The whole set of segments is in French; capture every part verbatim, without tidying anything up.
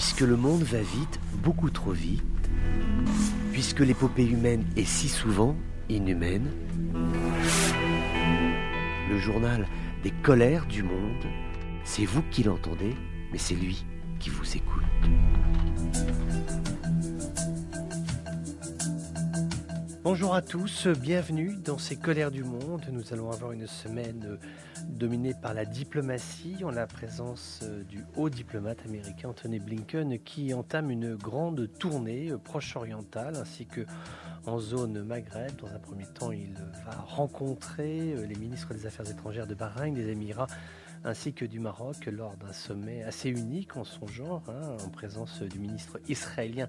puisque le monde va vite, beaucoup trop vite, puisque l'épopée humaine est si souvent inhumaine. Le journal des colères du monde, c'est vous qui l'entendez, mais c'est lui qui vous écoute. Bonjour à tous, bienvenue dans ces colères du monde. Nous allons avoir une semaine dominée par la diplomatie, en la présence du haut diplomate américain Antony Blinken qui entame une grande tournée proche-orientale ainsi que en zone Maghreb. Dans un premier temps, il va rencontrer les ministres des Affaires étrangères de Bahreïn, des Émirats ainsi que du Maroc lors d'un sommet assez unique en son genre, hein, en présence du ministre israélien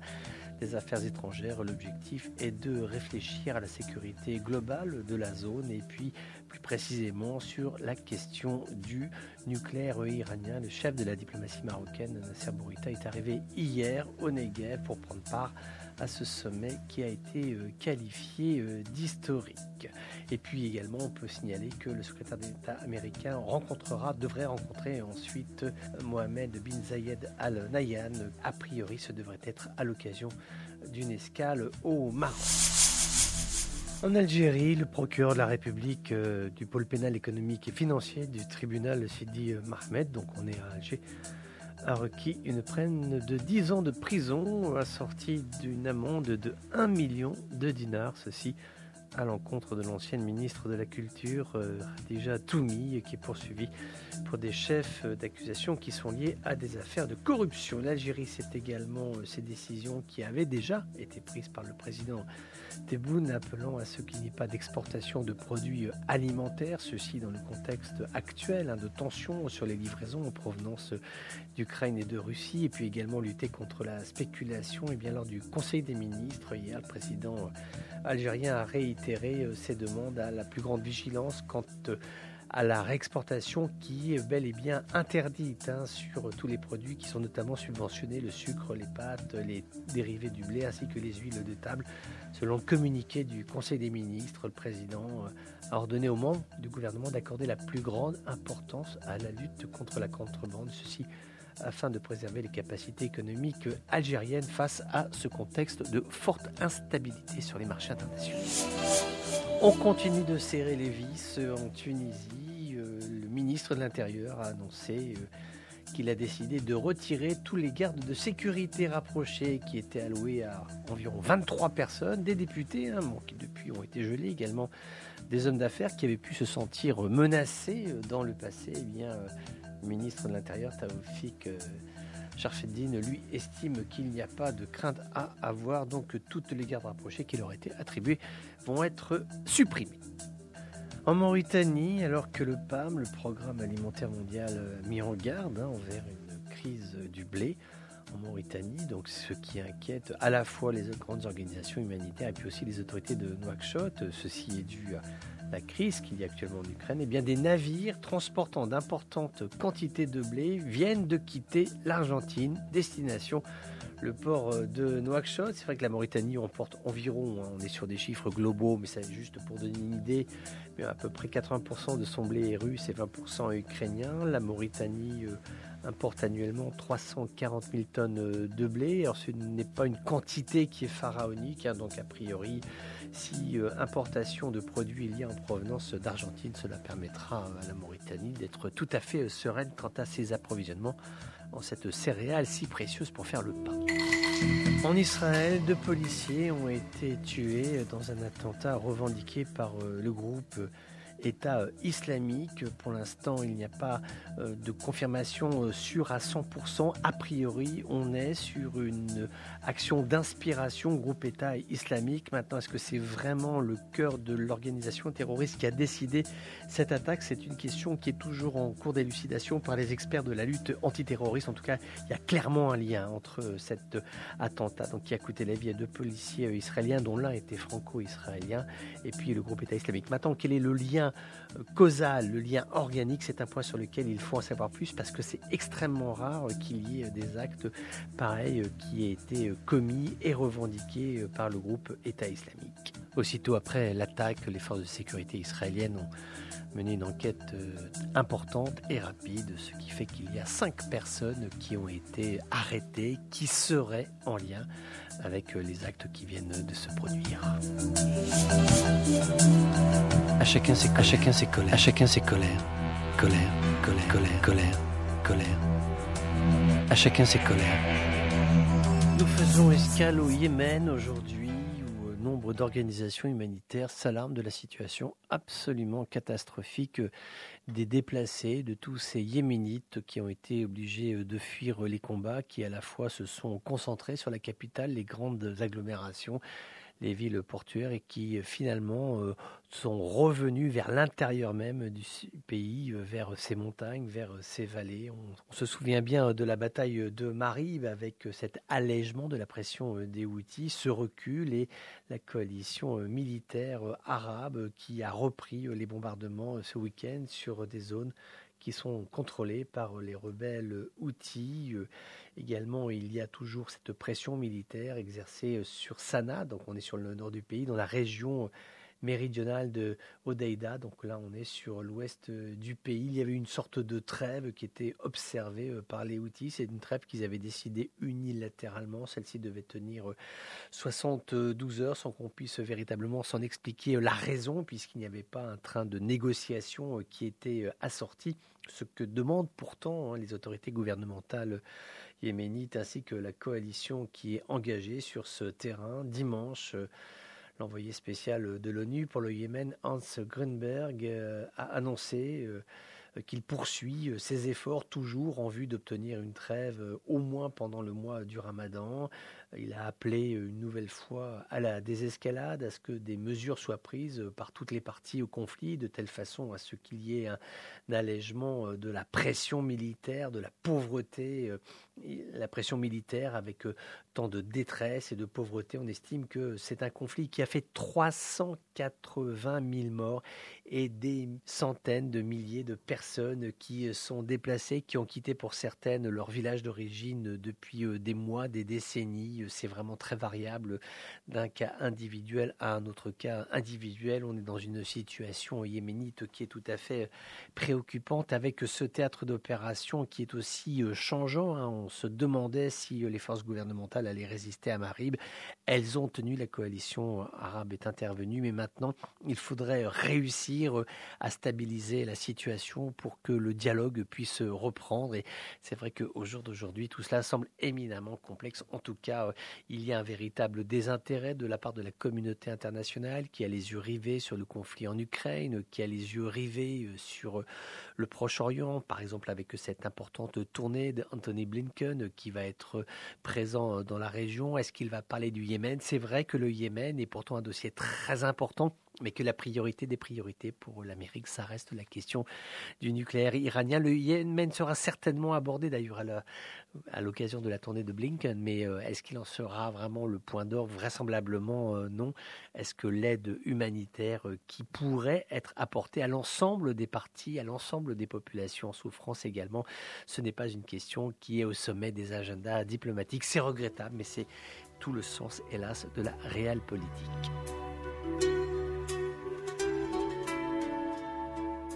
des Affaires étrangères. L'objectif est de réfléchir à la sécurité globale de la zone et puis plus précisément sur la question du nucléaire iranien. Le chef de la diplomatie marocaine, Nasser Bourita, est arrivé hier au Negev pour prendre part à ce sommet qui a été qualifié d'historique. Et puis également, on peut signaler que le secrétaire d'État américain rencontrera, devrait rencontrer ensuite Mohamed bin Zayed Al Nahyan. A priori, ce devrait être à l'occasion d'une escale au Maroc. En Algérie, le procureur de la République euh, du pôle pénal économique et financier du tribunal Sidi Mohamed, donc on est à Alger, a requis une peine de dix ans de prison assortie d'une amende de un million de dinars, ceci à l'encontre de l'ancienne ministre de la Culture, euh, déjà Toumi, qui est poursuivie pour des chefs d'accusation qui sont liés à des affaires de corruption. L'Algérie, c'est également euh, ces décisions qui avaient déjà été prises par le président Tebboune, appelant à ce qu'il n'y ait pas d'exportation de produits alimentaires, ceci dans le contexte actuel hein, de tensions sur les livraisons en provenance d'Ukraine et de Russie, et puis également lutter contre la spéculation. Et bien lors du Conseil des ministres, hier, le président algérien a réitéré ses demandes à la plus grande vigilance quant à la réexportation qui est bel et bien interdite hein, sur tous les produits qui sont notamment subventionnés, le sucre, les pâtes, les dérivés du blé ainsi que les huiles de table. Selon le communiqué du Conseil des ministres, le président a ordonné aux membres du gouvernement d'accorder la plus grande importance à la lutte contre la contrebande, ceci afin de préserver les capacités économiques algériennes face à ce contexte de forte instabilité sur les marchés internationaux. On continue de serrer les vis en Tunisie. Le ministre de l'Intérieur a annoncé qu'il a décidé de retirer tous les gardes de sécurité rapprochés qui étaient alloués à environ vingt-trois personnes, des députés, hein, bon, qui depuis ont été gelés, également des hommes d'affaires qui avaient pu se sentir menacés dans le passé. Eh bien, le ministre de l'Intérieur, Tawfik Charfeddine, lui estime qu'il n'y a pas de crainte à avoir, donc que toutes les gardes rapprochées qui leur étaient attribuées vont être supprimées. En Mauritanie, alors que le P A M, le Programme alimentaire mondial, a mis en garde hein, envers une crise du blé en Mauritanie, donc ce qui inquiète à la fois les grandes organisations humanitaires et puis aussi les autorités de Nouakchott, ceci est dû à la crise qu'il y a actuellement en Ukraine. Et bien des navires transportant d'importantes quantités de blé viennent de quitter l'Argentine, destination le port de Nouakchott. C'est vrai que la Mauritanie emporte environ, hein, on est sur des chiffres globaux, mais c'est juste pour donner une idée, mais à peu près quatre-vingts pour cent de son blé est russe et vingt pour cent est ukrainien. La Mauritanie euh, importe annuellement trois cent quarante mille tonnes de blé. Alors ce n'est pas une quantité qui est pharaonique, hein, donc a priori, si euh, importation de produits liés en provenance d'Argentine, cela permettra à la Mauritanie d'être tout à fait sereine quant à ses approvisionnements en cette céréale si précieuse pour faire le pain. En Israël, deux policiers ont été tués dans un attentat revendiqué par le groupe État islamique. Pour l'instant, il n'y a pas de confirmation sûre à cent pour cent. A priori, on est sur une action d'inspiration groupe État islamique. Maintenant, est-ce que c'est vraiment le cœur de l'organisation terroriste qui a décidé cette attaque? C'est une question qui est toujours en cours d'élucidation par les experts de la lutte antiterroriste. En tout cas, il y a clairement un lien entre cet attentat donc, qui a coûté la vie à deux policiers israéliens, dont l'un était franco-israélien, et puis le groupe État islamique. Maintenant, quel est le lien causal, le lien organique, c'est un point sur lequel il faut en savoir plus parce que c'est extrêmement rare qu'il y ait des actes pareils qui aient été commis et revendiqués par le groupe État islamique. Aussitôt après l'attaque, les forces de sécurité israéliennes ont mené une enquête importante et rapide, ce qui fait qu'il y a cinq personnes qui ont été arrêtées, qui seraient en lien avec les actes qui viennent de se produire. À chacun ses colères, à chacun ses colères, à chacun ses colères, colère, colère, colère, colère, colère. À chacun ses colères. Nous faisons escale au Yémen aujourd'hui. Nombre d'organisations humanitaires s'alarment de la situation absolument catastrophique des déplacés, de tous ces Yéménites qui ont été obligés de fuir les combats, qui à la fois se sont concentrés sur la capitale, les grandes agglomérations, les villes portuaires, et qui finalement sont revenus vers l'intérieur même du pays, vers ces montagnes, vers ces vallées. On se souvient bien de la bataille de Marib avec cet allègement de la pression des Houthis, ce recul et la coalition militaire arabe qui a repris les bombardements ce week-end sur des zones qui sont contrôlés par les rebelles Houthis. Également, il y a toujours cette pression militaire exercée sur Sanaa, donc on est sur le nord du pays, dans la région méridionale de Hodeïda, donc là on est sur l'ouest du pays. Il y avait une sorte de trêve qui était observée par les Houthis, c'est une trêve qu'ils avaient décidée unilatéralement, celle-ci devait tenir soixante-douze heures sans qu'on puisse véritablement s'en expliquer la raison, puisqu'il n'y avait pas un train de négociation qui était assorti, ce que demandent pourtant les autorités gouvernementales yéménites ainsi que la coalition qui est engagée sur ce terrain dimanche. L'envoyé spécial de l'ONU pour le Yémen, Hans Grunberg, a annoncé qu'il poursuit ses efforts toujours en vue d'obtenir une trêve au moins pendant le mois du Ramadan. Il a appelé une nouvelle fois à la désescalade, à ce que des mesures soient prises par toutes les parties au conflit, de telle façon à ce qu'il y ait un allègement de la pression militaire, de la pauvreté. La pression militaire avec tant de détresse et de pauvreté, on estime que c'est un conflit qui a fait trois cent quatre-vingt mille morts et des centaines de milliers de personnes qui sont déplacées, qui ont quitté pour certaines leur village d'origine depuis des mois, des décennies. C'est vraiment très variable d'un cas individuel à un autre cas individuel. On est dans une situation yéménite qui est tout à fait préoccupante avec ce théâtre d'opération qui est aussi changeant. On se demandait si les forces gouvernementales allaient résister à Marib. Elles ont tenu, la coalition arabe est intervenue, mais maintenant il faudrait réussir à stabiliser la situation pour que le dialogue puisse reprendre. Et c'est vrai qu'au jour d'aujourd'hui, tout cela semble éminemment complexe. En tout cas, il y a un véritable désintérêt de la part de la communauté internationale qui a les yeux rivés sur le conflit en Ukraine, qui a les yeux rivés sur le Proche-Orient, par exemple avec cette importante tournée d'Antony Blinken qui va être présent dans la région. Est-ce qu'il va parler du Yémen ? C'est vrai que le Yémen est pourtant un dossier très important, mais que la priorité des priorités pour l'Amérique, ça reste la question du nucléaire iranien. Le Yémen sera certainement abordé d'ailleurs à, la, à l'occasion de la tournée de Blinken, mais est-ce qu'il en sera vraiment le point d'or ? Vraisemblablement non. Est-ce que l'aide humanitaire qui pourrait être apportée à l'ensemble des parties, à l'ensemble des populations en souffrance également, ce n'est pas une question qui est au sommet des agendas diplomatiques. C'est regrettable, mais c'est tout le sens, hélas, de la réelle politique.